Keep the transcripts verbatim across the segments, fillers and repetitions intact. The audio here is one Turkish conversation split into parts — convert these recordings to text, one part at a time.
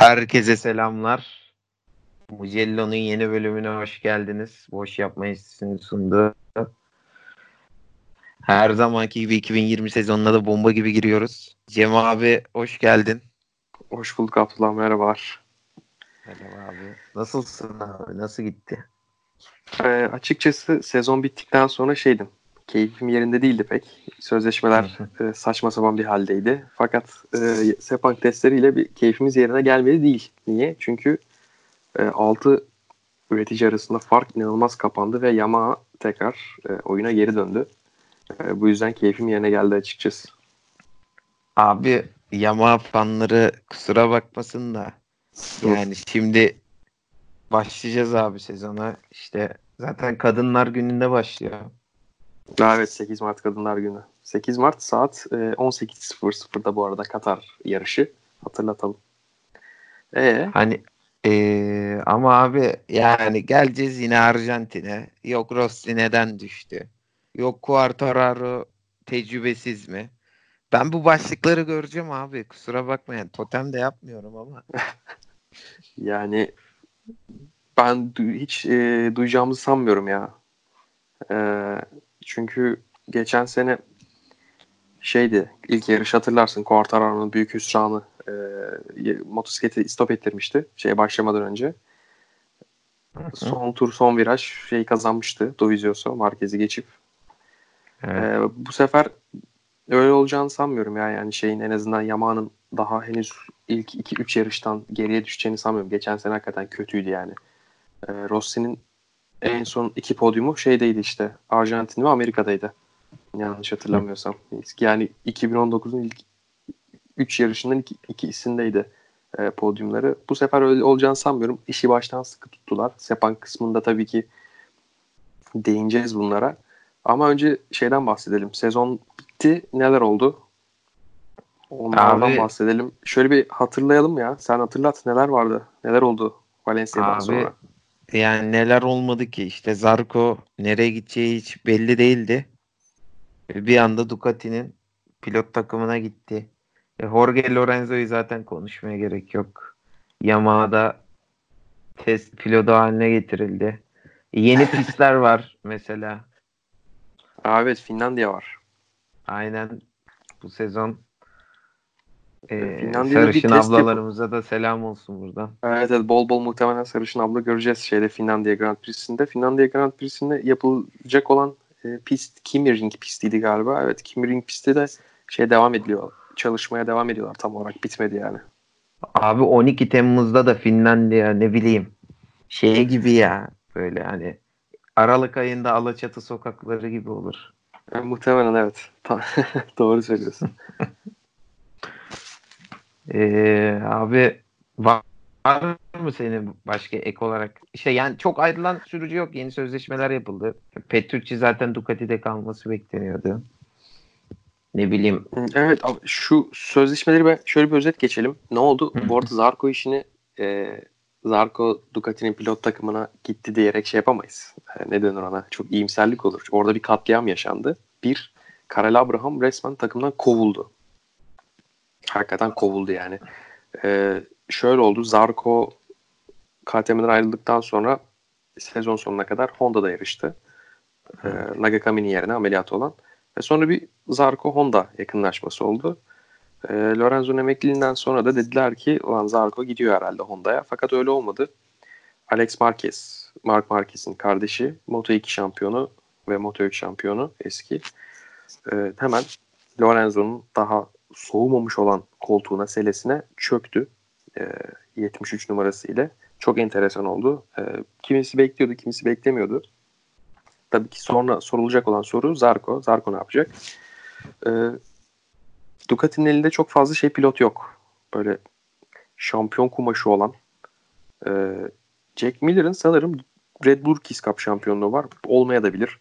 Herkese selamlar. Mugello'nun yeni bölümüne hoş geldiniz. Boş yapmayı sizin sundu. Her zamanki gibi iki bin yirmi sezonuna da bomba gibi giriyoruz. Cem abi hoş geldin. Hoş bulduk Abdullah, merhabalar. Merhaba abi. Nasılsın abi? Nasıl gitti? E, açıkçası sezon bittikten sonra şeydim. Keyfim yerinde değildi pek. Sözleşmeler e, saçma sapan bir haldeydi. Fakat e, Sepang testleriyle bir keyfimiz yerine gelmedi değil. Niye? Çünkü e, altı üretici arasında fark inanılmaz kapandı ve Yamaha tekrar e, oyuna geri döndü. E, bu yüzden keyfim yerine geldi açıkçası. Abi Yamaha fanları kusura bakmasın da yani şimdi başlayacağız abi sezona. İşte zaten Kadınlar Günü'nde başlıyor. Evet, sekiz Mart Kadınlar Günü. sekiz Mart saat on sekiz sıfır sıfırda bu arada Katar yarışı. Hatırlatalım. Ee? Hani ee, ama abi yani geleceğiz yine Arjantin'e. Yok Rossi neden düştü? Yok Quartararo tecrübesiz mi? Ben bu başlıkları göreceğim abi. Kusura bakmayın. Totem de yapmıyorum ama. Yani ben du- hiç e, duyacağımızı sanmıyorum ya. Eee Çünkü geçen sene şeydi, ilk yarış hatırlarsın, Quartararo'nun büyük hüsranı, e, motosikleti stop ettirmişti şeye başlamadan önce. Hı-hı. Son tur, son viraj şey kazanmıştı, Dovizioso Marquez'i geçip. E, bu sefer öyle olacağını sanmıyorum ya, yani şeyin, en azından Yamaha'nın daha henüz ilk iki üç yarıştan geriye düşeceğini sanmıyorum. Geçen sene hakikaten kötüydü yani. E, Rossi'nin en son iki podyumu şeydeydi işte. Arjantin ve Amerika'daydı. Yanlış hatırlamıyorsam. Yani iki bin on dokuzun ilk üç yarışından iki, ikisindeydi e, podyumları. Bu sefer öyle olacağını sanmıyorum. İşi baştan sıkı tuttular. Sepang kısmında tabii ki değineceğiz bunlara. Ama önce şeyden bahsedelim. Sezon bitti. Neler oldu? Onlardan abi, bahsedelim. Şöyle bir hatırlayalım ya. Sen hatırlat. Neler vardı? Neler oldu Valencia'dan abi, sonra? Yani neler olmadı ki? İşte Zarco nereye gideceği hiç belli değildi. Bir anda Ducati'nin pilot takımına gitti. E, Jorge Lorenzo'yu zaten konuşmaya gerek yok. Yamaha'da test pilotu haline getirildi. E, yeni pistler var mesela. Aa, evet, Finlandiya var. Aynen, bu sezon. Ee, sarışın ablalarımıza yap- da selam olsun buradan. Evet, evet, bol bol muhtemelen sarışın abla göreceğiz şeyde, Finlandiya Grand Prix'sinde. Finlandiya Grand Prix'sinde yapılacak olan e, pist Kymi Ring pistiydi galiba. Evet, Kymi Ring pisti de şey devam ediliyor. Çalışmaya devam ediyorlar, tam olarak bitmedi yani. Abi on iki Temmuz'da da Finlandiya, ne bileyim, şey gibi ya, böyle hani Aralık ayında Alaçatı sokakları gibi olur. E, muhtemelen evet. Doğru söylüyorsun. Ee, abi var, var mı senin başka ek olarak? İşte yani çok ayrılan sürücü yok. Yeni sözleşmeler yapıldı. Petrucci zaten Ducati'de kalması bekleniyordu. Ne bileyim. Evet abi, şu sözleşmeleri ben şöyle bir özet geçelim. Ne oldu? Bu arada Zarco işini e, Zarco Ducati'nin pilot takımına gitti diyerek şey yapamayız. E, ne denir ona? Çok iyimserlik olur. Orada bir katliam yaşandı. Bir, Karel Abraham resmen takımdan kovuldu. Hakikaten kovuldu yani. Ee, şöyle oldu. Zarco K T M'den ayrıldıktan sonra sezon sonuna kadar Honda'da yarıştı. Ee, Nagakami'nin yerine ameliyat olan. Ve sonra bir Zarco Honda yakınlaşması oldu. Ee, Lorenzo'nun emekliliğinden sonra da dediler ki ulan Zarco gidiyor herhalde Honda'ya. Fakat öyle olmadı. Alex Marquez, Marc Marquez'in kardeşi, Moto iki şampiyonu ve Moto üç şampiyonu eski. Ee, hemen Lorenzo'nun daha soğumamış olan koltuğuna, selesine çöktü. E, yetmiş üç numarası ile. Çok enteresan oldu. E, kimisi bekliyordu, kimisi beklemiyordu. Tabii ki sonra sorulacak olan soru Zarco. Zarco ne yapacak? E, Ducati'nin elinde çok fazla şey pilot yok. Böyle şampiyon kumaşı olan. E, Jack Miller'ın sanırım Red Bull Kiss Cup şampiyonluğu var. Olmaya da bilir.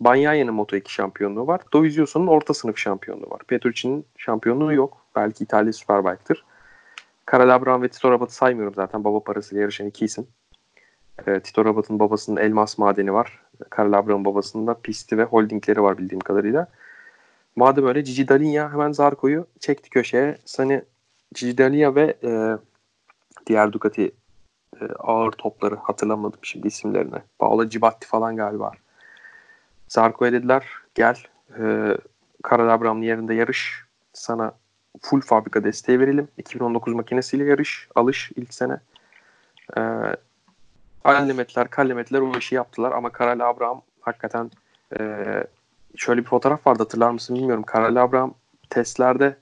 Bagnaia Moto iki şampiyonluğu var. Dovizioso'nun orta sınıf şampiyonluğu var. Petrucci'nin şampiyonluğu yok. Belki İtalya Superbike'tır. Karel Abraham ve Tito Rabat'ı saymıyorum zaten. Baba parasıyla yarışan iki isim. E, Tito Rabat'ın babasının elmas madeni var. Karel Abraham'ın babasının da pisti ve holdingleri var bildiğim kadarıyla. Madem öyle, Gigi Dall'Igna hemen Zarco'yu çekti köşeye. Sani Gigi Dall'Igna ve e, diğer Ducati e, ağır topları, hatırlamadım şimdi isimlerini. Paolo Cibatti falan galiba. Zarco'ya dediler gel e, Karel Abraham'ın yerinde yarış, sana full fabrika desteği verelim. iki bin on dokuz makinesiyle yarış, alış ilk sene. E, Allemetler, kallemetler o işi yaptılar ama Karel Abraham hakikaten e, şöyle bir fotoğraf vardı, hatırlar mısın bilmiyorum. Karel Abraham testlerde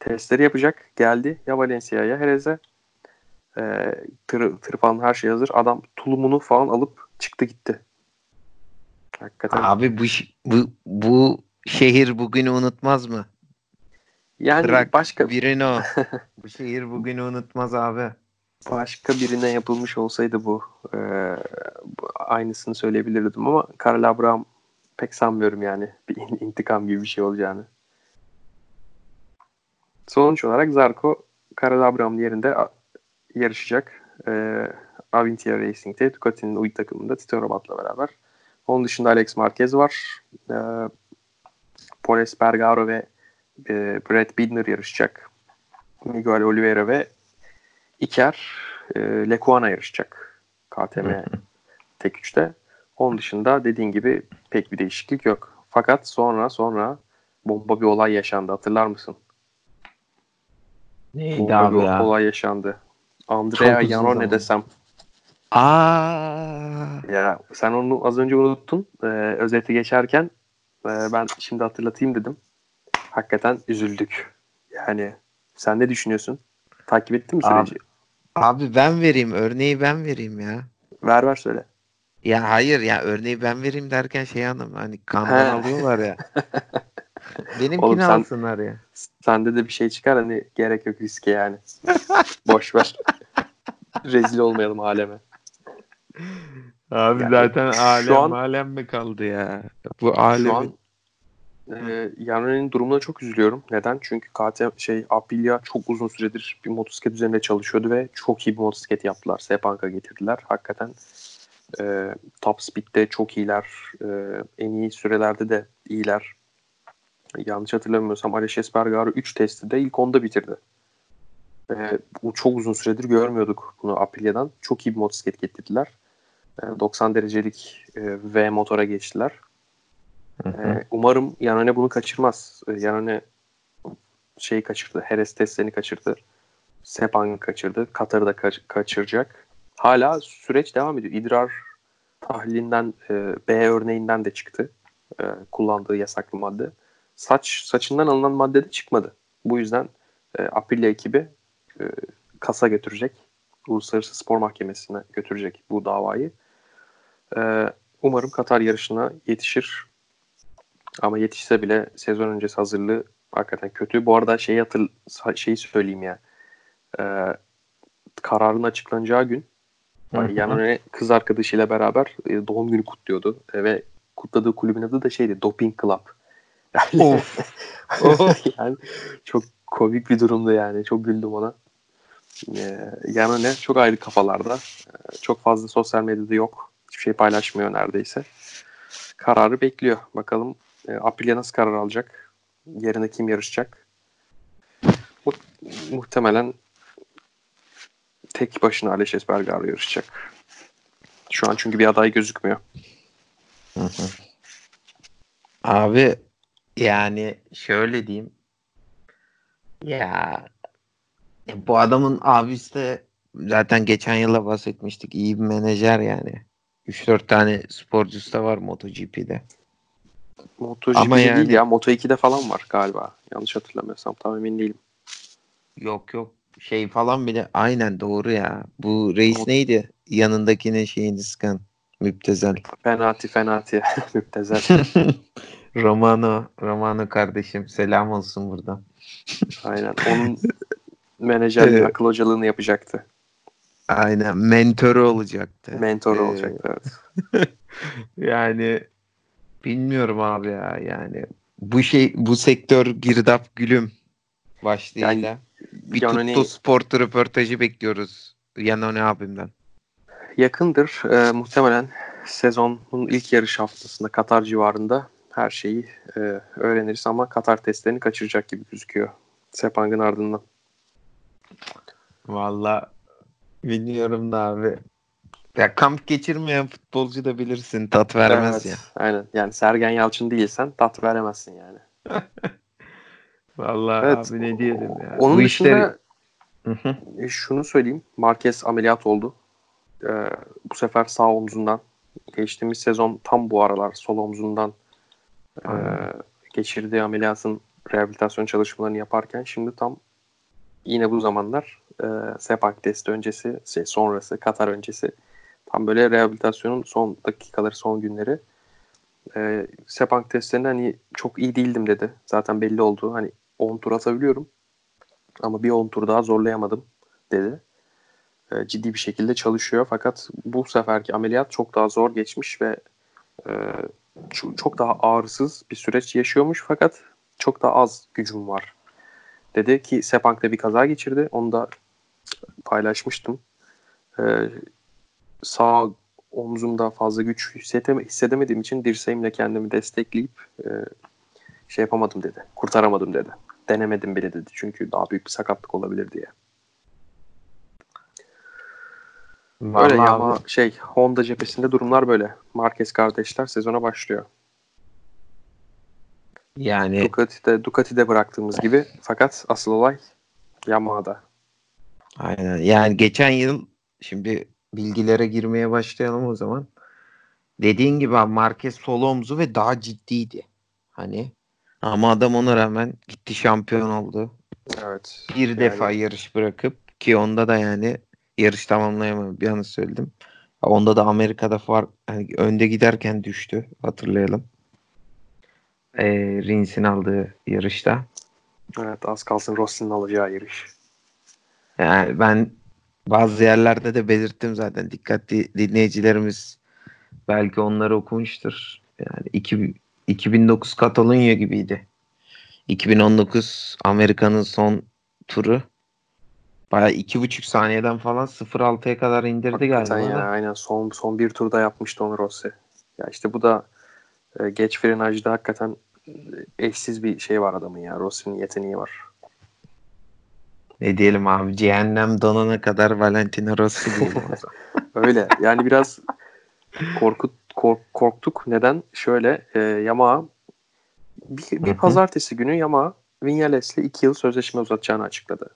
testleri yapacak. Geldi ya Valencia'ya ya Jerez'e. Ee, tır, tır falan her şey hazır. Adam tulumunu falan alıp çıktı gitti. Hakikaten. Abi bu bu, bu şehir bugünü unutmaz mı? Yani Bırak başka birini o. Bu şehir bugünü unutmaz abi. Başka birine yapılmış olsaydı bu, e, bu aynısını söyleyebilirdim ama Karel Abraham pek sanmıyorum yani bir intikam gibi bir şey olacağını. Sonuç olarak Zarco Karel Abraham'ın yerinde a- yarışacak. E, Avintia Racing'de Ducati'nin U I takımında Tito Rabat'la beraber. Onun dışında Alex Marquez var. E, Paul Espargaro ve e, Brad Binder yarışacak. Miguel Oliveira ve İker e, Lecuona yarışacak. K T M Tech üç'te. Onun dışında dediğin gibi pek bir değişiklik yok. Fakat sonra sonra bomba bir olay yaşandı. Hatırlar mısın? Neydi bomba abi ya? Olay yaşandı. Andrea Iannone desem. Aaa. Ya sen onu az önce unuttun. Ee, özeti geçerken e, ben şimdi hatırlatayım dedim. Hakikaten üzüldük. Yani sen ne düşünüyorsun? Takip ettin mi süreci? Abi, abi ben vereyim. Örneği ben vereyim ya. Ver ver söyle. Ya hayır ya, örneği ben vereyim derken şey hanım hani kandan alıyorlar ya. Benimkini sen, alsınlar ya. Sende de bir şey çıkar hani, gerek yok riske yani. Boş ver. Rezil olmayalım aleme. Abi yani, zaten alem an, alem mi kaldı ya? Bu alemin. E, Yanon'un durumuna çok üzülüyorum. Neden? Çünkü K T M şey Aprilia çok uzun süredir bir motosiklet üzerinde çalışıyordu ve çok iyi bir motosiklet yaptılar. Sepang'a getirdiler. Hakikaten e, top speed'de çok iyiler. E, en iyi sürelerde de iyiler. Yanlış hatırlamıyorsam Alex Espargaro üç testi de ilk onda bitirdi. Ee, bu çok uzun süredir görmüyorduk bunu Aprilia'dan. Çok iyi bir motosiklet getirdiler. Ee, doksan derecelik e, V motora geçtiler. Ee, umarım Iannone bunu kaçırmaz. Ee, Iannone şeyi kaçırdı. Jerez testlerini kaçırdı. Sepang'ı kaçırdı. Katar'ı da kaç- kaçıracak. Hala süreç devam ediyor. İdrar tahlilinden e, B örneğinden de çıktı. E, kullandığı yasaklı madde. Saç saçından alınan madde de çıkmadı. Bu yüzden e, Aprilia ekibi e, kasa götürecek. Uluslararası Spor Mahkemesi'ne götürecek bu davayı. E, umarım Katar yarışına yetişir. Ama yetişse bile sezon öncesi hazırlığı hakikaten kötü. Bu arada şeyi, hatır, şeyi söyleyeyim ya. E, kararın açıklanacağı gün yani kız arkadaşıyla beraber e, doğum günü kutluyordu. E, ve kutladığı kulübün adı da şeydi, Doping Club. Yani, yani çok komik bir durumdu yani. Çok güldüm ona. Ee, yani ne? Çok ayrı kafalarda. Ee, çok fazla sosyal medyada yok. Hiçbir şey paylaşmıyor neredeyse. Kararı bekliyor. Bakalım e, Aprilia nasıl karar alacak? Yerine kim yarışacak? Bu, muhtemelen tek başına Alex Espargaro yarışacak. Şu an çünkü bir aday gözükmüyor. Hı hı. Abi yani şöyle diyeyim ya, bu adamın abisi de zaten geçen yıla bahsetmiştik, iyi bir menajer yani. üç dört tane sporcusu da var MotoGP'de. MotoGP ama değil yani, ya Moto iki'de falan var galiba, yanlış hatırlamıyorsam, tam emin değilim. Yok yok şey falan bile, aynen doğru ya, bu reis Mot- neydi yanındakinin şeyini sıkan müptezel. Fenati Fenati müptezel. Romano, Romano kardeşim selam olsun buradan. Aynen, onun menajerliği, akıl hocalığını yapacaktı. Aynen, mentörü olacaktı. Mentörü ee, olacaktı evet. Yani bilmiyorum abi ya, yani bu şey, bu sektör girdap gülüm başlığıyla yani, bir Iannone... tutto sport röportajı bekliyoruz Iannone abimden. Yakındır e, muhtemelen sezonun ilk yarış haftasında Katar civarında her şeyi e, öğreniriz ama Katar testlerini kaçıracak gibi gözüküyor Sepang'ın ardından. Valla Bilmiyorum da abi. Ya kamp geçirmeyen futbolcu da bilirsin. Tat vermez evet, ya. Aynen. Yani Sergen Yalçın değilsen tat veremezsin yani. Vallahi evet, abi ne diyelim ya. Onun dışında e, şunu söyleyeyim. Marquez ameliyat oldu. E, bu sefer sağ omzundan. Geçtiğimiz sezon tam bu aralar sol omzundan e, geçirdiği ameliyatın rehabilitasyon çalışmalarını yaparken şimdi tam yine bu zamanlar e, Sepang testi öncesi, şey, sonrası, Katar öncesi tam böyle rehabilitasyonun son dakikaları, son günleri. E, Sepang testlerinde hani çok iyi değildim dedi. Zaten belli oldu. Hani on tur atabiliyorum ama bir on tur daha zorlayamadım dedi. E, ciddi bir şekilde çalışıyor. Fakat bu seferki ameliyat çok daha zor geçmiş ve e, çok daha ağrısız bir süreç yaşıyormuş. Fakat çok daha az gücüm var dedi ki Sepang'da bir kaza geçirdi. Onu da paylaşmıştım. E, sağ omzumda fazla güç hissedeme, hissedemediğim için dirseğimle kendimi destekleyip e, şey yapamadım dedi. Kurtaramadım dedi. Denemedim bile dedi. Çünkü daha büyük bir sakatlık olabilir diye. Vallahi öyle ya, ama şey Honda cephesinde durumlar böyle. Marquez kardeşler sezona başlıyor. Yani Ducati'de, Ducati'de bıraktığımız gibi fakat asıl olay Yamaha'da. Aynen. Yani geçen yıl şimdi bilgilere girmeye başlayalım o zaman. Dediğin gibi Marquez sol omzu ve daha ciddiydi. Hani ama adam ona rağmen gitti şampiyon oldu. Evet. Bir yani defa yarış bırakıp ki onda da yani yarış tamamlayamadım. Bir anı söyledim. Onda da Amerika'da fark yani önde giderken düştü. Hatırlayalım. E, Rins'in aldığı yarışta. Evet, az kalsın Rossi'nin alacağı yarış. Yani ben bazı yerlerde de belirttim zaten. Dikkatli dinleyicilerimiz belki onları okumuştur. Yani iki, iki bin dokuz Katalunya gibiydi. iki bin on dokuz Amerika'nın son turu. Bayağı iki buçuk saniyeden falan sıfır altıya kadar indirdi hakikaten galiba. Ya, aynen son son bir turda yapmıştı onu Rossi. Ya işte bu da e, geç frenajda hakikaten eşsiz bir şey var adamın ya. Rossi'nin yeteneği var. Ne diyelim abi, cehennem donana kadar Valentino Rossi diyelim. Öyle yani biraz korkut kork, korktuk. Neden? Şöyle e, Yamaha bir, bir pazartesi günü Yamaha Vinales'le iki yıl sözleşme uzatacağını açıkladı.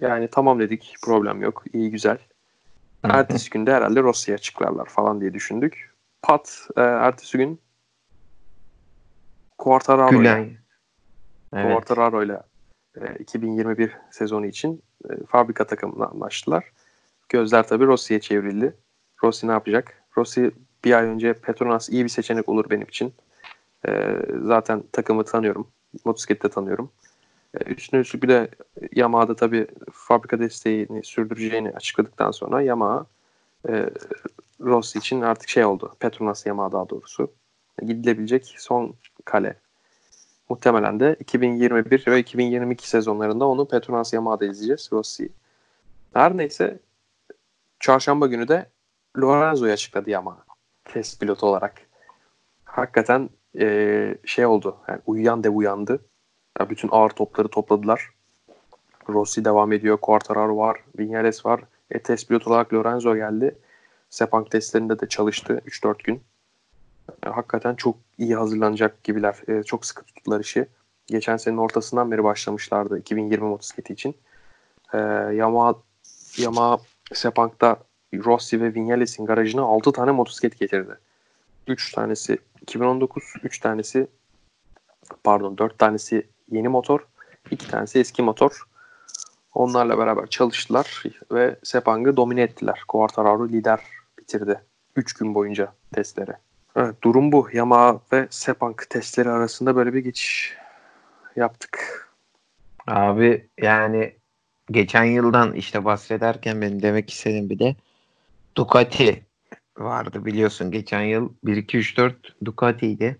Yani tamam dedik, problem yok, iyi güzel. Ertesi günde herhalde Rossi'ye açıklarlar falan diye düşündük. Pat e, ertesi gün Quartararo Quartararo ile evet. e, iki bin yirmi bir sezonu için e, fabrika takımına anlaştılar. Gözler tabii Rossi'ye çevrildi. Rossi ne yapacak? Rossi bir ay önce Petronas iyi bir seçenek olur benim için. E, zaten takımı tanıyorum. Motosiklet'te tanıyorum. Üstüne üstlük bir de Yamaha'da tabii fabrika desteğini sürdüreceğini açıkladıktan sonra Yamaha e, Rossi için artık şey oldu. Petronas Yamaha daha doğrusu. Gidilebilecek son kale. Muhtemelen de iki bin yirmi bir ve iki bin yirmi iki sezonlarında onu Petronas Yamaha'da izleyeceğiz. Rossi. Her neyse çarşamba günü de Lorenzo'yu açıkladı Yamaha. Test pilotu olarak. Hakikaten e, şey oldu. Yani uyuyan dev uyandı. Ya bütün ağır topları topladılar. Rossi devam ediyor. Quartararo var. Vinales var. E, test pilot olarak Lorenzo geldi. Sepang testlerinde de çalıştı. üç dört gün. E, hakikaten çok iyi hazırlanacak gibiler. E, çok sıkı tuttular işi. Geçen senenin ortasından beri başlamışlardı. iki bin yirmi motosikleti için. E, Yamaha, Yamaha Sepang'da Rossi ve Vinales'in garajına altı tane motosiklet getirdi. üç tanesi iki bin on dokuz, üç tanesi pardon dört tanesi yeni motor, iki tanesi eski motor. Onlarla beraber çalıştılar ve Sepang'ı domine ettiler. Quartararo lider bitirdi üç gün boyunca testleri. Evet, durum bu. Yamaha ve Sepang testleri arasında böyle bir geçiş yaptık. Abi yani geçen yıldan işte bahsederken benim demek istediğim bir de Ducati vardı biliyorsun. Geçen yıl bir iki üç dört Ducati'ydi.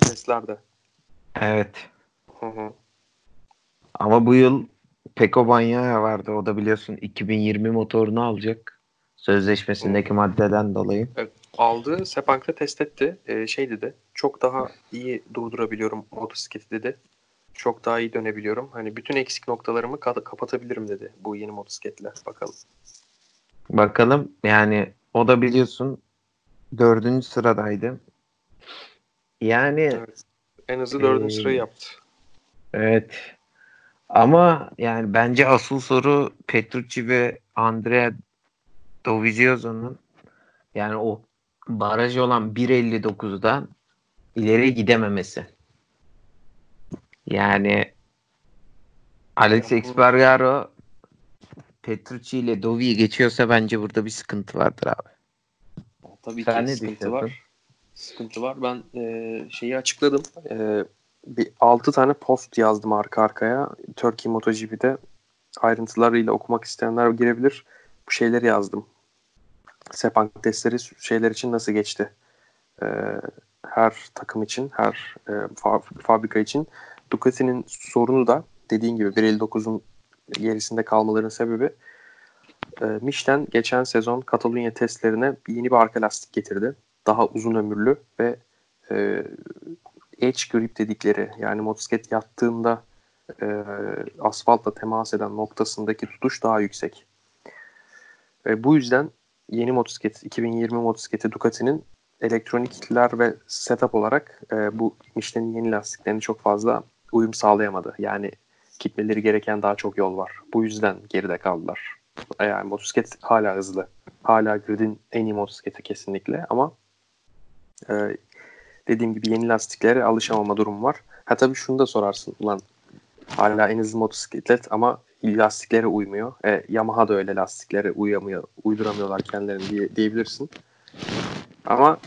Testlerde. Evet. Hı hı. Ama bu yıl Pecco Bagnaia vardı. O da biliyorsun iki bin yirmi motorunu alacak. Sözleşmesindeki hı. maddeden dolayı. Evet, aldı. Sepang'da test etti. Ee, şey dedi. Çok daha iyi durdurabiliyorum motosikleti dedi. çok daha iyi dönebiliyorum. Hani bütün eksik noktalarımı kat- kapatabilirim dedi bu yeni motosikletler. Bakalım. Bakalım. Yani o da biliyorsun dördüncü sıradaydı. Yani evet. En azı dördüncü ee, sırayı yaptı. Evet. Ama yani bence asıl soru Petrucci ve Andrea Dovizioso'nun yani o baraj olan bir elli dokuzdan ileri gidememesi. Yani Alex Espargaro Petrucci ile Dovi'yi geçiyorsa bence burada bir sıkıntı vardır abi. Tabii sen ki sıkıntı var. Sıkıntı var. Ben e, şeyi açıkladım. E, bir altı tane post yazdım arka arkaya. Turkey MotoGP'de ayrıntılarıyla okumak isteyenler girebilir. Bu şeyleri yazdım. Sepang testleri şeyler için nasıl geçti? E, her takım için, her e, fabrika için. Ducati'nin sorunu da dediğin gibi bir elli dokuzun gerisinde kalmalarının sebebi e, Michelin geçen sezon Katalunya testlerine yeni bir arka lastik getirdi. Daha uzun ömürlü ve e, edge grip dedikleri yani motosiklet yattığında e, asfaltla temas eden noktasındaki tutuş daha yüksek. E, bu yüzden yeni motosiklet iki bin yirmi motosikleti Ducati'nin elektronikler ve setup olarak e, bu Michelin'in yeni lastiklerine çok fazla uyum sağlayamadı. Yani gitmeleri gereken daha çok yol var. Bu yüzden geride kaldılar. Yani motosiklet hala hızlı. Hala gridin en iyi motosikleti kesinlikle ama e, dediğim gibi yeni lastiklere alışamama durumu var. Ha tabii şunu da sorarsın. Ulan hala en hızlı motosiklet ama lastiklere uymuyor. E, Yamaha da öyle lastiklere uyamıyor, uyduramıyorlar kendilerini diye, diyebilirsin. Ama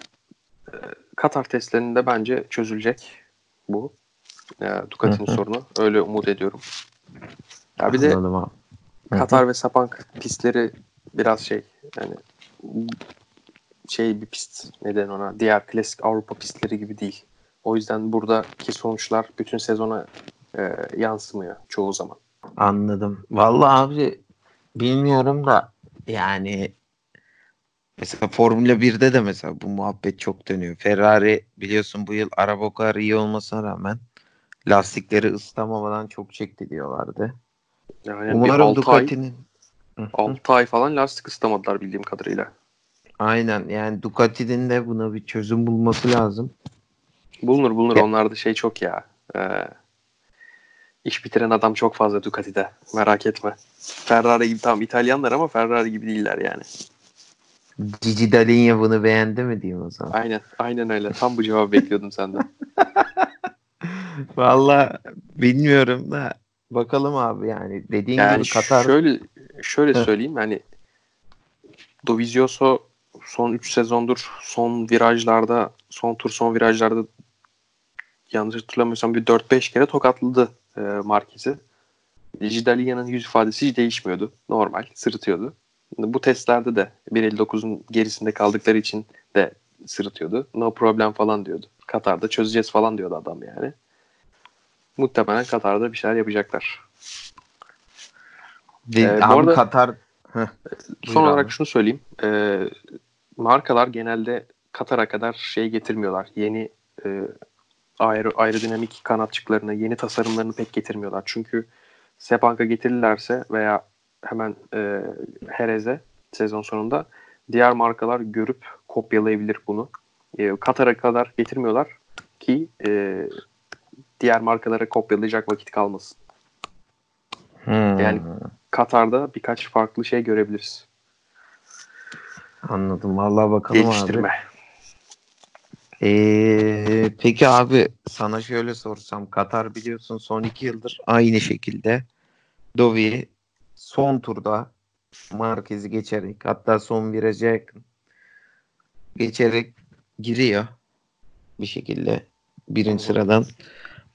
e, Katar testlerinde bence çözülecek bu. E, Ducati'nin sorunu. Öyle umut ediyorum. Ya bir de Katar ve Sepang pistleri biraz şey yani şey bir pist neden ona diğer klasik Avrupa pistleri gibi değil. O yüzden buradaki sonuçlar bütün sezona e, yansımıyor çoğu zaman. Anladım. Vallahi abi bilmiyorum da yani mesela Formula birde de mesela bu muhabbet çok dönüyor. Ferrari biliyorsun bu yıl araba o kadar iyi olmasına rağmen lastikleri ısıtamamadan çok çekti diyorlardı. Yani umarım Ducati'nin altı ay falan lastik ıslamadılar bildiğim kadarıyla. Aynen yani Ducati'nin de buna bir çözüm bulması lazım. Bulunur bulunur ya. Onlarda şey çok ya ee, iş bitiren adam çok fazla Ducati'de merak etme. Ferrari gibi tam İtalyanlar ama Ferrari gibi değiller yani. Cici Dalinya bunu beğendi mi diyeyim o zaman. Aynen aynen öyle tam bu cevabı bekliyordum senden. Valla bilmiyorum da bakalım abi yani dediğin yani gibi Katar. Şöyle şöyle söyleyeyim hani Dovizioso son üç sezondur son virajlarda son tur son virajlarda yanlış hatırlamıyorsam bir dört beş kere tokatladı e, Marquez'i. Cidalia'nın yüz ifadesi hiç değişmiyordu. Normal sırıtıyordu. Bu testlerde de bir elli dokuzun gerisinde kaldıkları için de sırıtıyordu. No problem falan diyordu. Katar'da çözeceğiz falan diyordu adam yani. Muhtemelen Katar'da bir şeyler yapacaklar. Değil, ee, bu arada Katar... Heh, son olarak abi. Şunu söyleyeyim. E, markalar genelde Katar'a kadar şey getirmiyorlar. Yeni e, aer- aerodinamik kanatçıklarını, yeni tasarımlarını pek getirmiyorlar. Çünkü Sepang'a getirirlerse veya hemen e, Jerez'e sezon sonunda diğer markalar görüp kopyalayabilir bunu. E, Katar'a kadar getirmiyorlar ki e, diğer markalara kopyalayacak vakit kalmasın. Hmm. Yani Katar'da birkaç farklı şey görebiliriz. Anladım. Vallahi bakalım abi. Ee, peki abi sana şöyle sorsam. Katar biliyorsun son iki yıldır aynı şekilde Dovi son turda Marquez'i geçerek hatta son viraja yakın geçerek giriyor bir şekilde birinci sıradan.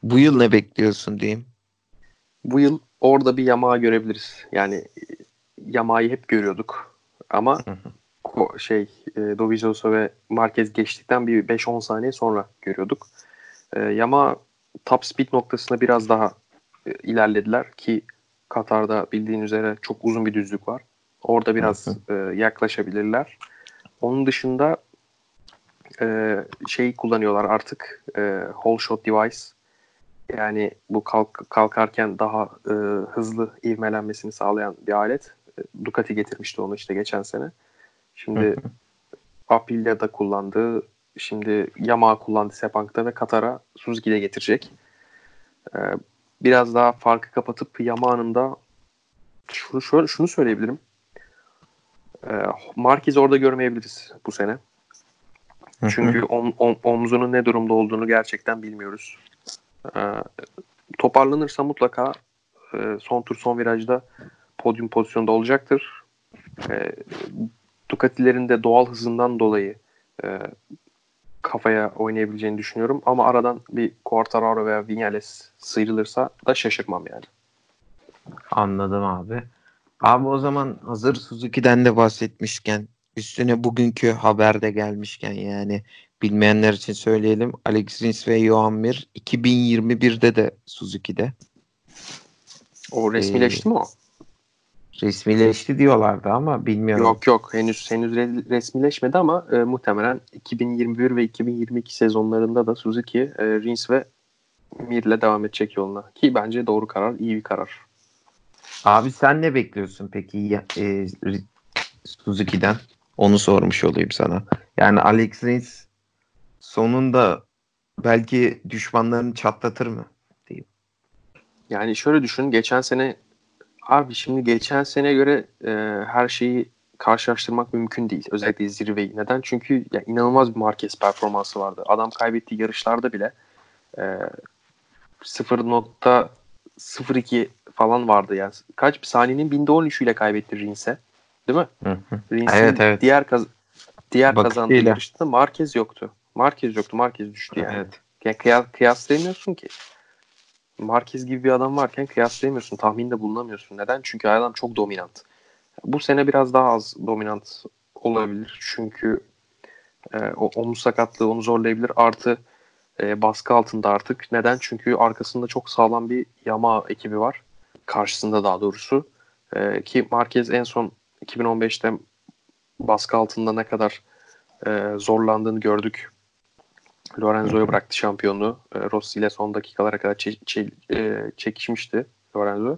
Bu yıl ne bekliyorsun diyeyim? Bu yıl orada bir Yamaha görebiliriz. Yani Yamaha'yı hep görüyorduk. Ama ko- şey e, Dovizioso ve Marquez geçtikten bir beş on saniye sonra görüyorduk. E, Yamaha top speed noktasına biraz daha e, ilerlediler ki Katar'da bildiğin üzere çok uzun bir düzlük var. Orada biraz e, yaklaşabilirler. Onun dışında e, şeyi kullanıyorlar artık. E, whole shot device. Yani bu kalk, kalkarken daha e, hızlı ivmelenmesini sağlayan bir alet. Ducati getirmişti onu işte geçen sene. Şimdi Aprilia'da kullandı. Şimdi Yamaha kullandı Sepang'da ve Katar'a Suzuki'de getirecek. E, biraz daha farkı kapatıp Yamaha'nın da şunu, şöyle, şunu söyleyebilirim. E, Marquez'i orada görmeyebiliriz bu sene. Çünkü om, om, omzunun ne durumda olduğunu gerçekten bilmiyoruz. Ee, toparlanırsa mutlaka e, son tur son virajda podyum pozisyonda olacaktır. E, Ducati'lerin de doğal hızından dolayı e, kafaya oynayabileceğini düşünüyorum. Ama aradan bir Quartararo veya Vinales sıyrılırsa da şaşırmam yani. Anladım abi. Abi o zaman hazır Suzuki'den de bahsetmişken, üstüne bugünkü haberde gelmişken, yani bilmeyenler için söyleyelim. Alex Rins ve Johan Mir iki bin yirmi birde de Suzuki'de. O resmileşti ee, mi o? Resmileşti diyorlardı ama bilmiyorum. Yok yok henüz henüz resmileşmedi ama e, muhtemelen iki bin yirmi bir ve iki bin yirmi iki sezonlarında da Suzuki e, Rins ve Mir'le devam edecek yoluna. Ki bence doğru karar, iyi bir karar. Abi sen ne bekliyorsun peki e, Suzuki'den? Onu sormuş olayım sana. Yani Alex Rins sonunda belki düşmanlarını çatlatır mı diyeyim. Yani şöyle düşün. Geçen sene abi şimdi geçen seneye göre e, her şeyi karşılaştırmak mümkün değil. Özellikle zirveyi. Neden? Çünkü ya, inanılmaz bir Marquez performansı vardı. Adam kaybettiği yarışlarda bile e, sıfır nokta sıfır iki falan vardı. Yani kaç bir saniyenin binde on üçüyle kaybetti Rins'e. Değil mi? Hı hı. Rins'in evet, evet. diğer, kaz- diğer kazandığı yarışta Marquez yoktu. Marquez yoktu. Marquez düştü yani. Evet. Yani kıyas, kıyaslayamıyorsun ki. Marquez gibi bir adam varken kıyaslayamıyorsun. Tahminde bulunamıyorsun. Neden? Çünkü adam çok dominant. Bu sene biraz daha az dominant olabilir. Çünkü e, o, omuz sakatlığı onu zorlayabilir. Artı e, baskı altında artık. Neden? Çünkü arkasında çok sağlam bir Yamaha ekibi var. Karşısında daha doğrusu. E, ki Marquez en son iki bin on beşte baskı altında ne kadar e, zorlandığını gördük. Lorenzo'ya bıraktı şampiyonluğu. E, Rossi ile son dakikalara kadar çe- çe- e, çekişmişti Lorenzo.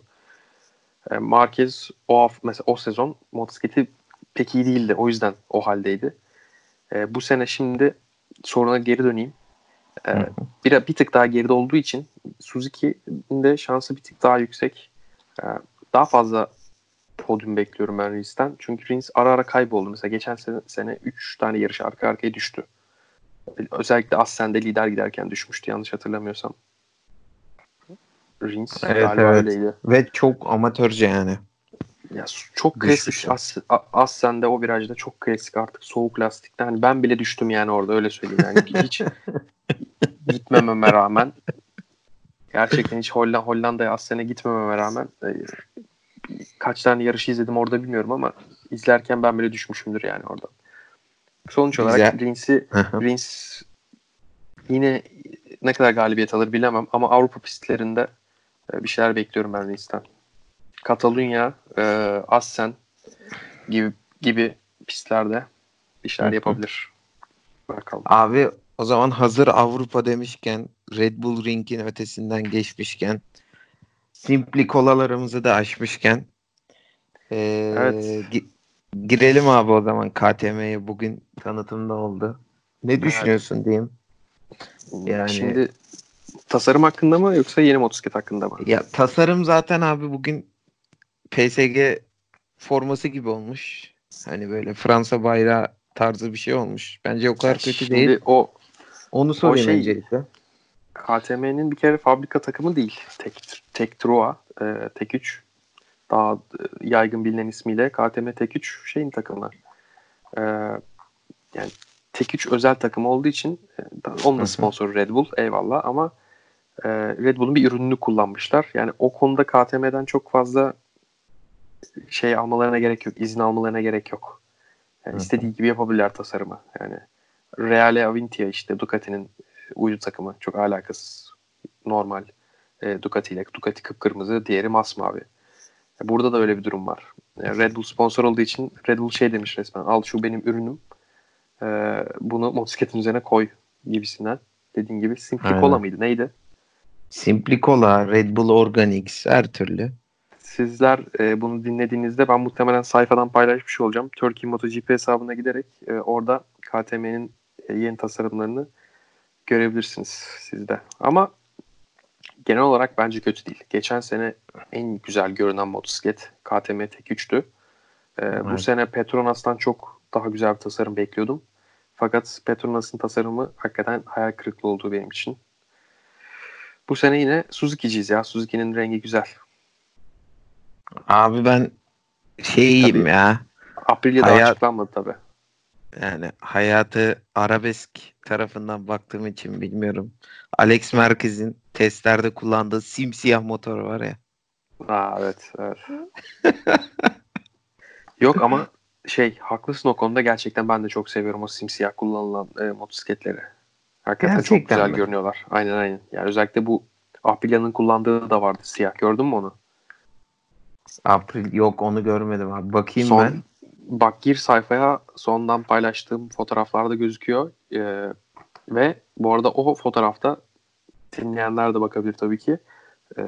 E, Marquez o hafta, mesela o sezon motosikleti pek iyi değildi. O yüzden o haldeydi. E, bu sene şimdi soruna geri döneyim. E, bir, bir tık daha geride olduğu için Suzuki'nin de şansı bir tık daha yüksek. E, daha fazla podyum bekliyorum ben Rins'ten. Çünkü Rins ara ara kayboldu. Mesela geçen sene, sene üç tane yarış arka arkaya düştü. Özellikle Assen'de lider giderken düşmüştü yanlış hatırlamıyorsam. Rins evet, galiba evet. öyleydi. Ve çok amatörce yani. Ya, çok klasik. As, Assen'de o virajda çok klasik artık soğuk lastikten. Hani ben bile düştüm yani orada öyle söyleyeyim. Yani hiç gitmememe rağmen gerçekten hiç Hollanda, Hollanda'ya Assen'e gitmememe rağmen kaç tane yarışı izledim orada bilmiyorum ama izlerken ben bile düşmüşümdür yani oradan. Sonuç olarak Rins'i Rins yine ne kadar galibiyet alır bilemem ama Avrupa pistlerinde bir şeyler bekliyorum ben Rins'ten. Katalunya, e, Assen gibi gibi pistlerde bir şeyler yapabilir. Bakalım. Abi o zaman hazır Avrupa demişken, Red Bull Ring'in ötesinden geçmişken, Simpli kolalarımızı da açmışken e, evet. Gi- girelim abi o zaman K T M'ye. Bugün tanıtımda oldu. Ne düşünüyorsun evet. diyeyim? Yani şimdi tasarım hakkında mı yoksa yeni motosiklet hakkında mı? Ya tasarım zaten abi bugün P S G forması gibi olmuş. Hani böyle Fransa bayrağı tarzı bir şey olmuş. Bence o kadar kötü şimdi değil. O onu sorayım şey, öncelikle. K T M'nin bir kere fabrika takımı değil. Tech üç, e, Tech üç daha yaygın bilinen ismiyle K T M Tech üç şeyin takımı. E, yani Tech üç özel takım olduğu için onun da sponsoru Red Bull eyvallah ama e, Red Bull'un bir ürününü kullanmışlar. Yani o konuda K T M'den çok fazla şey almalarına gerek yok. İzin almalarına gerek yok. Yani istediği gibi yapabilirler tasarımı. Yani Reale Avintia işte Ducati'nin uydu takımı. Çok alakasız. Normal e, Ducati ile. Ducati kıpkırmızı. Diğeri masmavi. Burada da öyle bir durum var. Yani Red Bull sponsor olduğu için Red Bull şey demiş resmen. Al şu benim ürünüm. E, bunu motosikletin üzerine koy gibisinden. Dediğin gibi Simpli Kola mıydı? Neydi? Simplicola, Red Bull Organics, her türlü. Sizler e, bunu dinlediğinizde ben muhtemelen sayfadan paylaşmış olacağım. Turkey MotoGP hesabına giderek e, orada K T M'nin e, yeni tasarımlarını görebilirsiniz sizde. Ama genel olarak bence kötü değil. Geçen sene en güzel görünen motosiklet K T M Tech üç'tü. E, evet. Bu sene Petronas'tan çok daha güzel bir tasarım bekliyordum. Fakat Petronas'ın tasarımı hakikaten hayal kırıklığı olduğu benim için. Bu sene yine Suzuki'ciyiz ya. Suzuki'nin rengi güzel. Abi ben şeyim tabii, ya. Aprilia hayat, da açıklanmadı tabii. Yani hayatı arabesk tarafından baktığım için bilmiyorum. Alex Marquez'in testlerde kullandığı simsiyah motor var ya. Aa, evet. evet. Yok ama şey haklısın o konuda, gerçekten ben de çok seviyorum o simsiyah kullanılan e, motosikletleri. Hakikaten gerçekten çok güzel mi görünüyorlar. Aynen aynen. Yani özellikle bu Aprilia'nın kullandığı da vardı siyah. Gördün mü onu? April yok, onu görmedim abi. Bakayım son, ben. Bak gir sayfaya, sondan paylaştığım fotoğraflarda gözüküyor. Ee, ve bu arada o fotoğrafta dinleyenler de bakabilir tabii ki. Ee,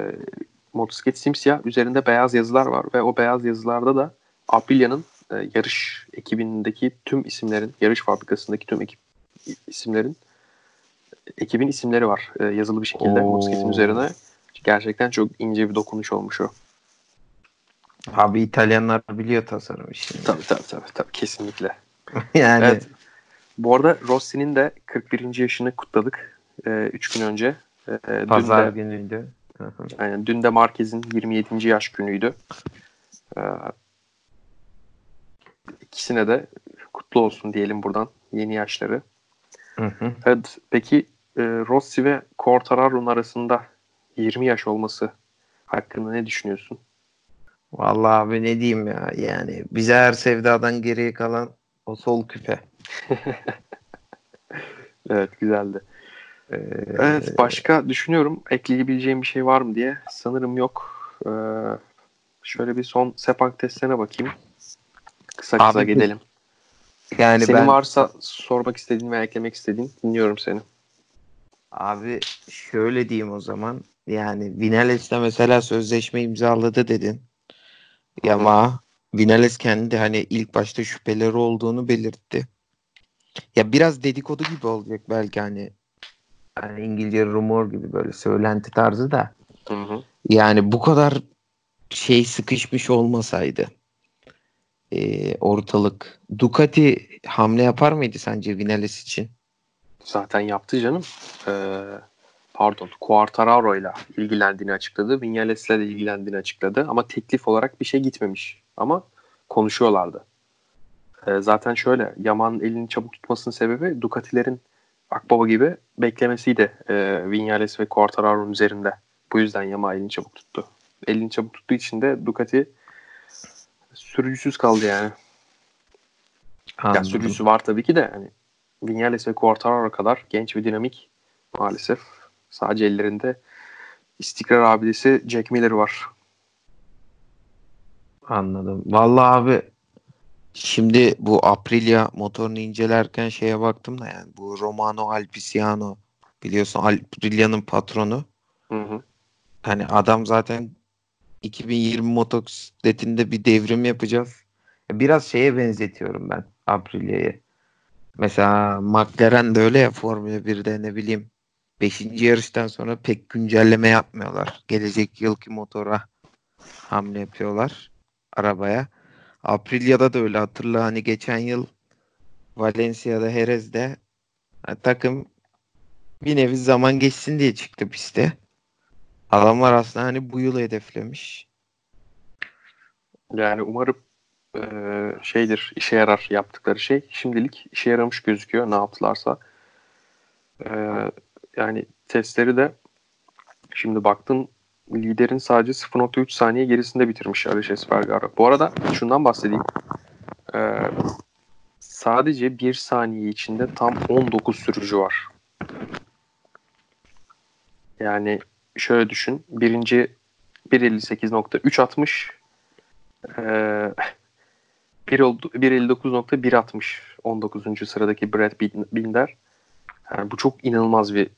motosiklet simsiyah, üzerinde beyaz yazılar var ve o beyaz yazılarda da Aprilia'nın e, yarış ekibindeki tüm isimlerin, yarış fabrikasındaki tüm ekip isimlerin ekibin isimleri var e, yazılı bir şekilde motosikletin üzerine. Gerçekten çok ince bir dokunuş olmuş o. Abi İtalyanlar biliyor tasarım işini. Tabii tabii tabii, tabii kesinlikle. Yani. Evet. Bu arada Rossi'nin de kırk birinci yaşını kutladık üç e, gün önce. E, Pazar dün de, günüydü. Aynen, dün de Marquez'in yirmi yedinci yaş günüydü. E, ikisine de kutlu olsun diyelim buradan, yeni yaşları. Hı hı. Evet, peki e, Rossi ve Quartararo'nun arasında yirmi yaş olması hakkında ne düşünüyorsun? Vallahi abi ne diyeyim ya, yani bize her sevdadan geriye kalan o sol küpe. Evet, güzeldi. Ee, evet, başka düşünüyorum ekleyebileceğim bir şey var mı diye, sanırım yok. Ee, şöyle bir son Sepang testlerine bakayım. Kısa kısa abi, gidelim. Yani senin ben, varsa sormak istediğin veya eklemek istediğin, dinliyorum seni. Abi şöyle diyeyim o zaman, yani Vinales'le mesela sözleşme imzaladı dedin. Yamaha, Vinales kendi hani ilk başta şüpheleri olduğunu belirtti. Ya biraz dedikodu gibi olacak belki, hani, hani İngilizce rumor gibi böyle söylenti tarzı da. Hı hı. Yani bu kadar şey sıkışmış olmasaydı e, ortalık, Ducati hamle yapar mıydı sence Vinales için? Zaten yaptı canım. Ee, pardon, Quartararo ile ilgilendiğini açıkladı. Vinales'le de ilgilendiğini açıkladı. Ama teklif olarak bir şey gitmemiş. Ama konuşuyorlardı. Ee, zaten şöyle, Yamaha'nın elini çabuk tutmasının sebebi Ducati'lerin akbaba gibi beklemesiydi. Ee, Vinales ve Quartararo'nun üzerinde. Bu yüzden Yamaha elini çabuk tuttu. Elini çabuk tuttuğu için de Ducati sürücüsüz kaldı yani. Anladım. Ya sürücüsü var tabii ki de yani. Vinales ve Quartararo kadar genç ve dinamik maalesef sadece ellerinde istikrar abidesi Jack Miller var. Anladım. Vallahi abi şimdi bu Aprilia motorunu incelerken şeye baktım da, yani bu Romano Alpiciano biliyorsun Aprilia'nın patronu. Hı hı. Hani adam zaten iki bin yirmi motosikletinde bir devrim yapacağız. Biraz şeye benzetiyorum ben Aprilia'yı. Mesela McLaren de öyle ya, Formula birde ne bileyim beşinci yarıştan sonra pek güncelleme yapmıyorlar. Gelecek yılki motora hamle yapıyorlar, arabaya. Aprilia'da da öyle, hatırla hani geçen yıl Valencia'da, Jerez'de takım bir nevi zaman geçsin diye çıktı piste. Adamlar aslında hani bu yılı hedeflemiş. Yani umarım Ee, şeydir, işe yarar yaptıkları şey. Şimdilik işe yaramış gözüküyor ne yaptılarsa. Ee, yani testleri de şimdi baktın, liderin sadece sıfır nokta üç saniye gerisinde bitirmiş Alex Espargaro. Bu arada şundan bahsedeyim. Ee, sadece bir saniye içinde tam on dokuz sürücü var. Yani şöyle düşün. Birinci bir elli sekiz nokta üç atmış. Eee bir elli dokuz nokta bir altmış on dokuzuncu sıradaki Brad Binder. Yani bu çok inanılmaz bir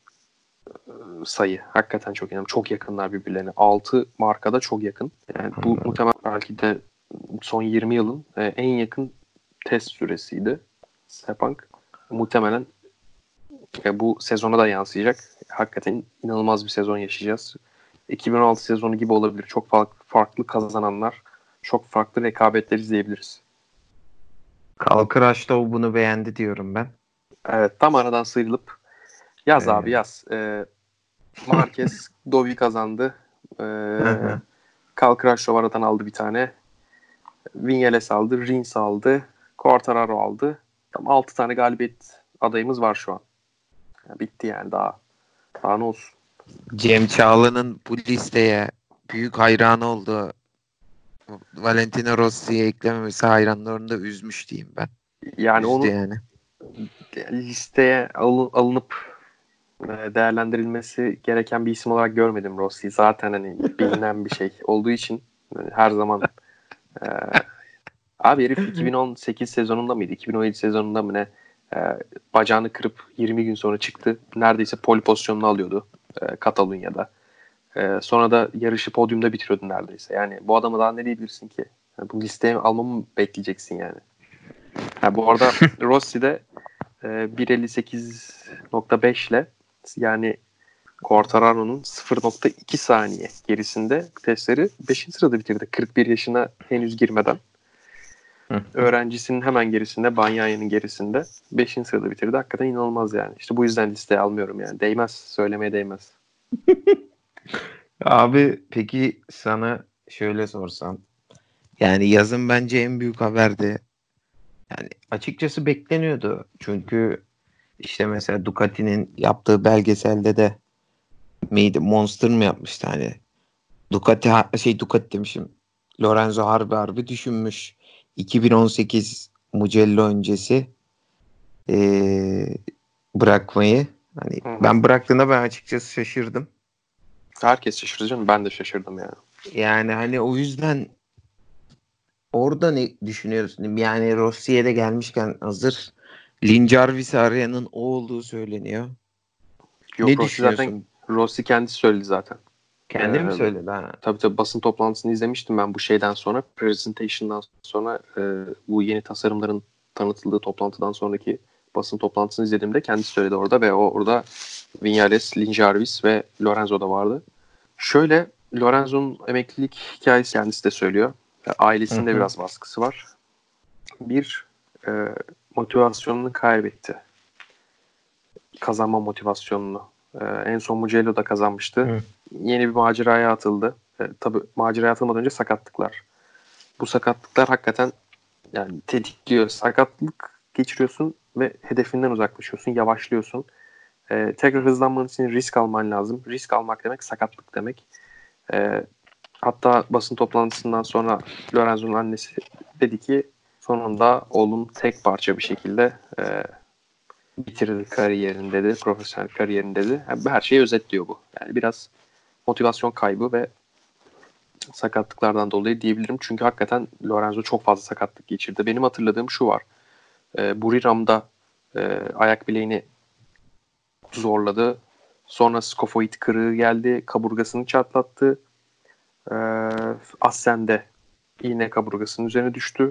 sayı. Hakikaten çok önemli. Çok yakınlar birbirlerine. altı markada çok yakın. Yani bu muhtemelen belki de son yirmi yılın en yakın test süresiydi. Sepang muhtemelen bu sezona da yansıyacak. Hakikaten inanılmaz bir sezon yaşayacağız. iki bin on altı sezonu gibi olabilir. Çok farklı kazananlar, çok farklı rekabetler izleyebiliriz. Kalkıraş'ta bunu beğendi diyorum ben. Evet, tam aradan sıyrılıp yaz evet. abi yaz. Ee, Marquez Dovi kazandı. Ee, Kalkıraş'ta aradan aldı bir tane. Vinales aldı, Rins aldı, Quartararo aldı. Tam altı tane galibiyet adayımız var şu an. Ya bitti yani daha. Daha ne olsun. Cem Çağla'nın bu listeye büyük hayranı oldu. Valentino Rossi'ye eklememesi hayranlarını da üzmüş diyeyim ben. Yani onu yani. Listeye alın, alınıp değerlendirilmesi gereken bir isim olarak görmedim Rossi'yi. Zaten hani bilinen bir şey olduğu için her zaman e, abi herif iki bin on sekiz sezonunda mıydı? iki bin on yedi sezonunda mı ne? E, bacağını kırıp yirmi gün sonra çıktı. Neredeyse pole pozisyonunu alıyordu e, Katalunya'da. Ee, sonra da yarışı podyumda bitiriyordu neredeyse. Yani bu adamı daha ne diyebilirsin ki? Yani bu listeye almamı bekleyeceksin yani. Ha, bu arada Rossi de e, bir elli sekiz nokta beş ile yani Quartararo'nun sıfır nokta iki saniye gerisinde testleri beşinci sırada bitirdi. kırk bir yaşına henüz girmeden. Öğrencisinin hemen gerisinde, Banyaya'nın gerisinde beşinci sırada bitirdi. Hakikaten inanılmaz yani. İşte bu yüzden listeye almıyorum yani. Değmez, söylemeye değmez. Abi peki sana şöyle sorsam, yani yazın bence en büyük haberdi. Yani açıkçası bekleniyordu. Çünkü işte mesela Ducati'nin yaptığı belgeselde de miydi, Monster mı yapmıştı hani? Ducati şey Ducati demişim. Lorenzo harbi harbi düşünmüş. iki bin on sekiz Mugello öncesi ee, bırakmayı. Hani Hı-hı. ben bıraktığında ben açıkçası şaşırdım. Herkes şaşırdı canım. Ben de şaşırdım yani. Yani hani o yüzden orada ne düşünüyorsun? Yani Rossi'ye de gelmişken hazır Lin Jarvis'i arayanın o olduğu söyleniyor. Yok, ne Rossi düşünüyorsun? Zaten, Rossi kendisi söyledi zaten. Kendi ee, mi söyledi? Ha. Tabii tabii basın toplantısını izlemiştim ben bu şeyden sonra. Presentation'dan sonra e, bu yeni tasarımların tanıtıldığı toplantıdan sonraki basın toplantısını izlediğimde kendisi söyledi orada ve o orada Vinales, Lin Jarvis ve Lorenzo da vardı. Şöyle Lorenzo'nun emeklilik hikayesi kendisi de söylüyor. Ailesinde hı hı. biraz baskısı var. Bir, e, motivasyonunu kaybetti. Kazanma motivasyonunu. E, en son Mugello'da kazanmıştı. Hı. Yeni bir maceraya atıldı. E, tabii maceraya atılmadan önce sakatlıklar. Bu sakatlıklar hakikaten yani tetikliyor. Sakatlık geçiriyorsun ve hedefinden uzaklaşıyorsun, yavaşlıyorsun. Ee, tekrar hızlanman için risk alman lazım. Risk almak demek sakatlık demek. Ee, hatta basın toplantısından sonra Lorenzo'nun annesi dedi ki sonunda oğlum tek parça bir şekilde e, bitirdi kariyerini dedi. Profesyonel kariyerini dedi. Yani her şeyi özetliyor bu. Yani biraz motivasyon kaybı ve sakatlıklardan dolayı diyebilirim. Çünkü hakikaten Lorenzo çok fazla sakatlık geçirdi. Benim hatırladığım şu var. E, Buriram'da e, ayak bileğini zorladı. Sonra skofoid kırığı geldi. Kaburgasını çatlattı. E, Assen'de iğne kaburgasının üzerine düştü.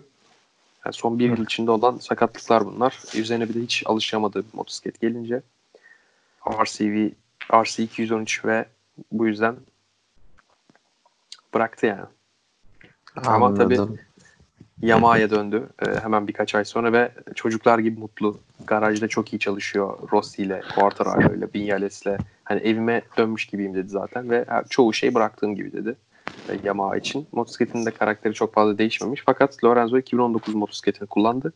Yani son bir yıl içinde olan sakatlıklar bunlar. Üzerine bir de hiç alışamadığı bir motosiklet gelince. R C V, R C iki yüz on üç ve bu yüzden bıraktı yani. Anladım. Ama tabii Yamaha'ya döndü ee, hemen birkaç ay sonra ve çocuklar gibi mutlu. Garajda çok iyi çalışıyor Rossi ile, Quartararo ile, Vinales ile. Hani evime dönmüş gibiyim dedi zaten ve çoğu şey bıraktığım gibi dedi ee, Yamaha için. Motosikletinin de karakteri çok fazla değişmemiş. Fakat Lorenzo iki bin on dokuz motosikletini kullandı.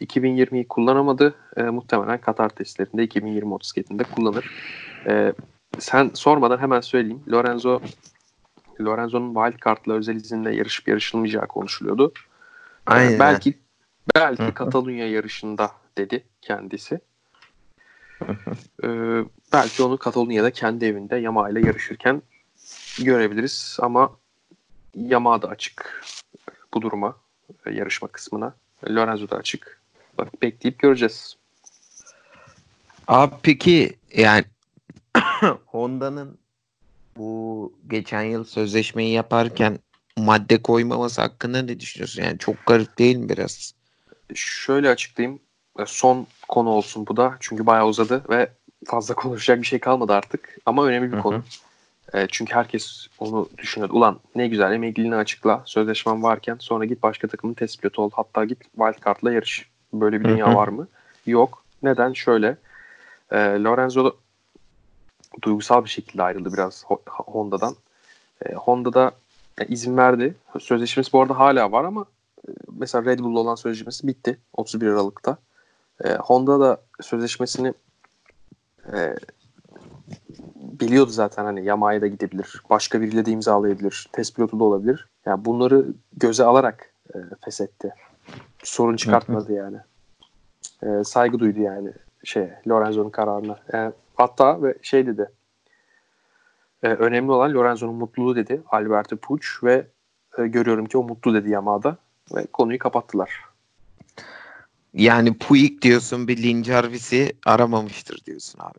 iki bin yirmiyi kullanamadı. Ee, muhtemelen Katar testlerinde iki bin yirmi motosikletinde kullanır. Ee, sen sormadan hemen söyleyeyim. Lorenzo Lorenzo'nun wild kartla özel izinle yarışıp yarışılmayacağı konuşuluyordu. Aynen. Belki belki Hı-hı. Katalunya yarışında dedi kendisi. Ee, belki onu Katalunya'da kendi evinde Yamaha ile yarışırken görebiliriz ama Yamaha da açık bu duruma, yarışma kısmına. Lorenzo da açık. Bak bekleyip göreceğiz. Abi peki yani Honda'nın bu geçen yıl sözleşmeyi yaparken madde koymaması hakkında ne düşünüyorsun? Yani çok garip değil mi biraz? Şöyle açıklayayım. Son konu olsun bu da. Çünkü bayağı uzadı ve fazla konuşacak bir şey kalmadı artık. Ama önemli bir konu. Hı hı. E, çünkü herkes onu düşünüyordu. Ulan ne güzel, emekliliğini açıkla. Sözleşmen varken sonra git başka takımın test pilotu ol. Hatta git wildcard'la yarış. Böyle bir dünya hı hı. var mı? Yok. Neden? Şöyle. E, Lorenzo duygusal bir şekilde ayrıldı biraz Honda'dan. E, Honda'da izin verdi. Sözleşmesi bu arada hala var ama mesela Red Bull'la olan sözleşmesi bitti otuz bir Aralık'ta. E, Honda da sözleşmesini e, biliyordu zaten, hani Yamaha'ya da gidebilir. Başka biriyle de imzalayabilir. Test pilotu da olabilir. Yani bunları göze alarak e, feshetti. Sorun çıkartmadı yani. E, saygı duydu yani şeye, Lorenzo'nun kararına. E, hatta ve şey dedi. Ee, önemli olan Lorenzo'nun mutluluğu dedi Alberto Puig ve e, görüyorum ki o mutlu dedi Yamaha'da ve konuyu kapattılar. Yani Puig diyorsun, bir Lin Jarvis'i aramamıştır diyorsun abi.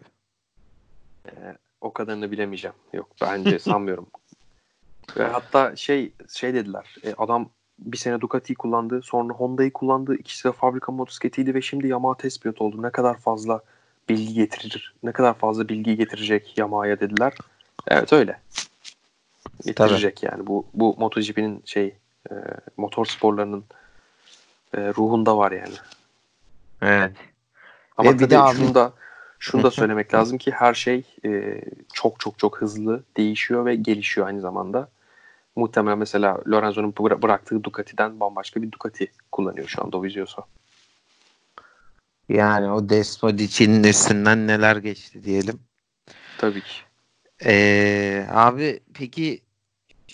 Ee, o kadarını bilemeyeceğim. Yok, bence sanmıyorum. Ve hatta şey şey dediler. E, adam bir sene Ducati'yi kullandı, sonra Honda'yı kullandı. İkisi de fabrika motosikletiydi ve şimdi Yamaha test pilotu oldu. Ne kadar fazla bilgi getirir? Ne kadar fazla bilgi getirecek Yamaha'ya dediler. Evet öyle. Getirecek tabii. Yani bu bu MotoGP'nin şey e, motor sporlarının e, ruhunda var yani. Evet. Ama e, bir de abi... şunu da şunu da söylemek lazım ki her şey e, çok çok çok hızlı değişiyor ve gelişiyor aynı zamanda. Muhtemelen mesela Lorenzo'nun bıra- bıraktığı Ducati'den bambaşka bir Ducati kullanıyor şu an Dovizioso. Yani o Despotici'nin üstünden neler geçti diyelim. Tabii ki. Ee, abi peki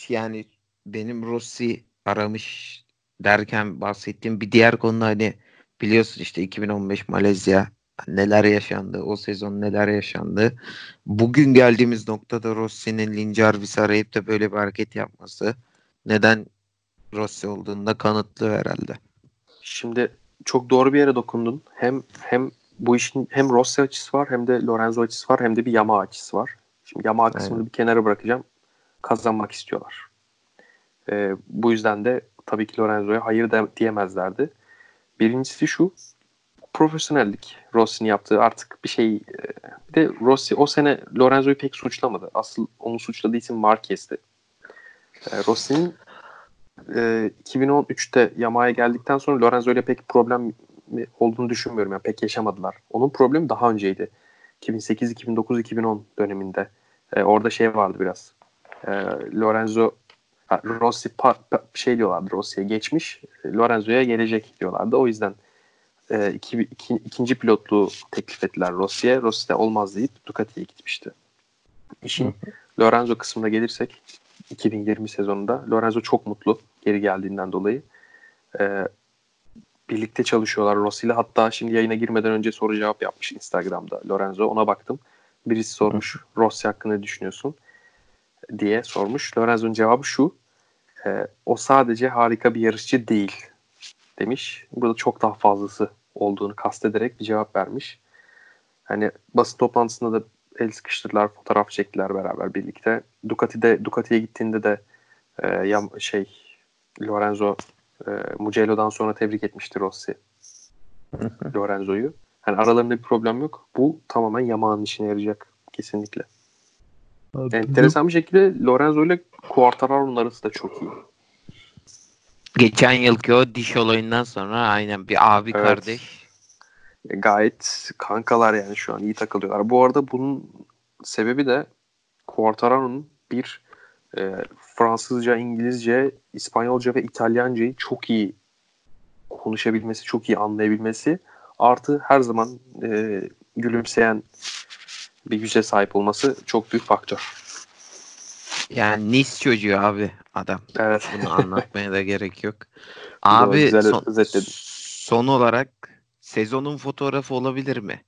yani benim Rossi aramış derken bahsettiğim bir diğer konu, hani biliyorsun işte iki bin on beş Malezya neler yaşandı, o sezon neler yaşandı. Bugün geldiğimiz noktada Rossi'nin Lin Jarvis'i arayıp da böyle bir hareket yapması neden Rossi olduğunda kanıtlı herhalde. Şimdi çok doğru bir yere dokundun. Hem hem bu işin hem Rossi açısı var, hem de Lorenzo açısı var, hem de bir Yamaha açısı var. Şimdi Yamaha kısmını Aynen. bir kenara bırakacağım. Kazanmak istiyorlar. Ee, bu yüzden de tabii ki Lorenzo'ya hayır de, diyemezlerdi. Birincisi şu. Profesyonellik. Rossi'nin yaptığı artık bir şey. Bir de Rossi o sene Lorenzo'yu pek suçlamadı. Asıl onu suçladığı için Marquez'di. Ee, Rossi'nin e, iki bin on üçte Yamaha'ya geldikten sonra Lorenzo'yla pek problem olduğunu düşünmüyorum. Yani pek yaşamadılar. Onun problemi daha önceydi. iki bin sekiz, iki bin dokuz, iki bin on döneminde e, orada şey vardı biraz. E, Lorenzo ha, Rossi pa, pa, şey diyorlardı, Rossi'ye geçmiş, Lorenzo'ya gelecek diyorlardı. O yüzden e, iki, iki, ikinci pilotluğu teklif ettiler Rossi'ye. Rossi de olmaz deyip Ducati'ye gitmişti. İşin Lorenzo kısmına gelirsek, iki bin yirmi sezonunda Lorenzo çok mutlu geri geldiğinden dolayı. E, Birlikte çalışıyorlar Rossi'yle. Hatta şimdi yayına girmeden önce soru cevap yapmış Instagram'da Lorenzo. Ona baktım. Birisi sormuş, Rossi hakkında ne düşünüyorsun diye sormuş. Lorenzo'nun cevabı şu. E, o sadece harika bir yarışçı değil demiş. Burada çok daha fazlası olduğunu kastederek bir cevap vermiş. Hani basın toplantısında da el sıkıştırdılar, fotoğraf çektiler beraber birlikte. Ducati'de Ducati'ye gittiğinde de e, ya, şey Lorenzo E, Mugello'dan sonra tebrik etmişti Rossi Lorenzo'yu. Yani aralarında bir problem yok. Bu tamamen Yamaha'nın işine yarayacak kesinlikle. Abi, enteresan bu... bir şekilde Lorenzo ile Quartararo'nun arası da çok iyi. Geçen yılki o diş olayından sonra aynen bir abi evet. kardeş. E, gayet kankalar yani, şu an iyi takılıyorlar. Bu arada bunun sebebi de Quartararo'nun bir E, Fransızca, İngilizce, İspanyolca ve İtalyancayı çok iyi konuşabilmesi, çok iyi anlayabilmesi, artı her zaman e, gülümseyen bir yüze sahip olması çok büyük faktör. Yani Nice çocuğu abi adam. Evet. Bunu anlatmaya da gerek yok. Abi son, son olarak sezonun fotoğrafı olabilir mi?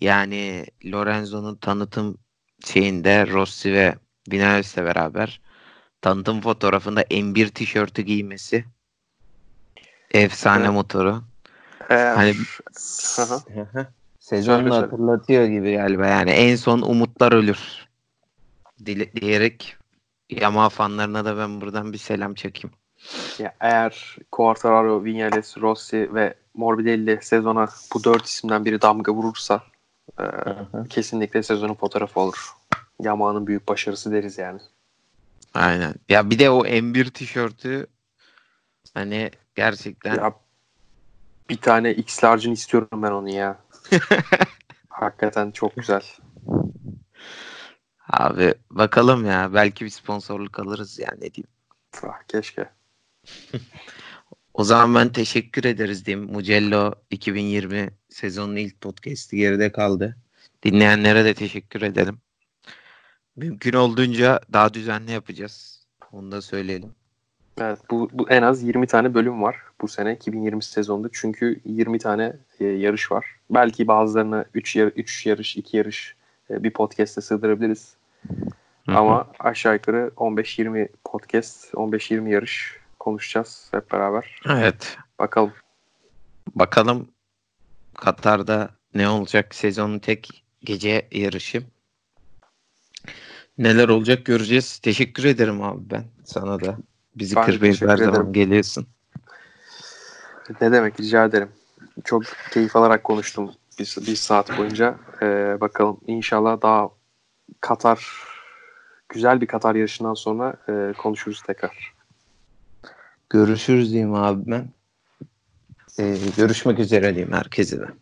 Yani Lorenzo'nun tanıtım şeyinde Rossi ve Vinales'le beraber tanıtım fotoğrafında M bir tişörtü giymesi, efsane evet. motoru. Ee, hani Sezonunu hatırlatıyor gibi galiba yani. En son umutlar ölür diyerek Yamaha fanlarına da ben buradan bir selam çekeyim. Ya eğer Quartararo, Vinales, Rossi ve Morbidelli sezona bu dört isimden biri damga vurursa e, kesinlikle sezonun fotoğrafı olur. Yamaha'nın büyük başarısı deriz yani. Aynen. Ya bir de o M bir tişörtü hani gerçekten. Ya, bir tane X-Large'ını istiyorum ben onu ya. Hakikaten çok güzel. Abi bakalım ya. Belki bir sponsorluk alırız yani ne diyeyim. Ah, keşke. O zaman ben teşekkür ederiz diyeyim. Mugello iki bin yirmi sezonun ilk podcast'i geride kaldı. Dinleyenlere de teşekkür edelim. Mümkün olduğunca daha düzenli yapacağız. Onu da söyleyelim. Evet, bu, bu en az yirmi tane bölüm var bu sene iki bin yirmi sezonunda. Çünkü yirmi tane e, yarış var. Belki bazılarına üç yar- üç yarış, iki yarış e, bir podcast'e sığdırabiliriz. Hı-hı. Ama aşağı yukarı on beş yirmi podcast, on beş yirmi yarış konuşacağız hep beraber. Evet. Bakalım. Bakalım Katar'da ne olacak? Sezonun tek gece yarışı. Neler olacak göreceğiz. Teşekkür ederim abi ben sana da. Bizi kırmayı her zaman geliyorsun. Ne demek, rica ederim. Çok keyif alarak konuştum bir, bir saat boyunca. Ee, bakalım inşallah daha Katar, güzel bir Katar yarışından sonra e, konuşuruz tekrar. Görüşürüz diyeyim abi ben. Ee, görüşmek üzere diyeyim herkese de.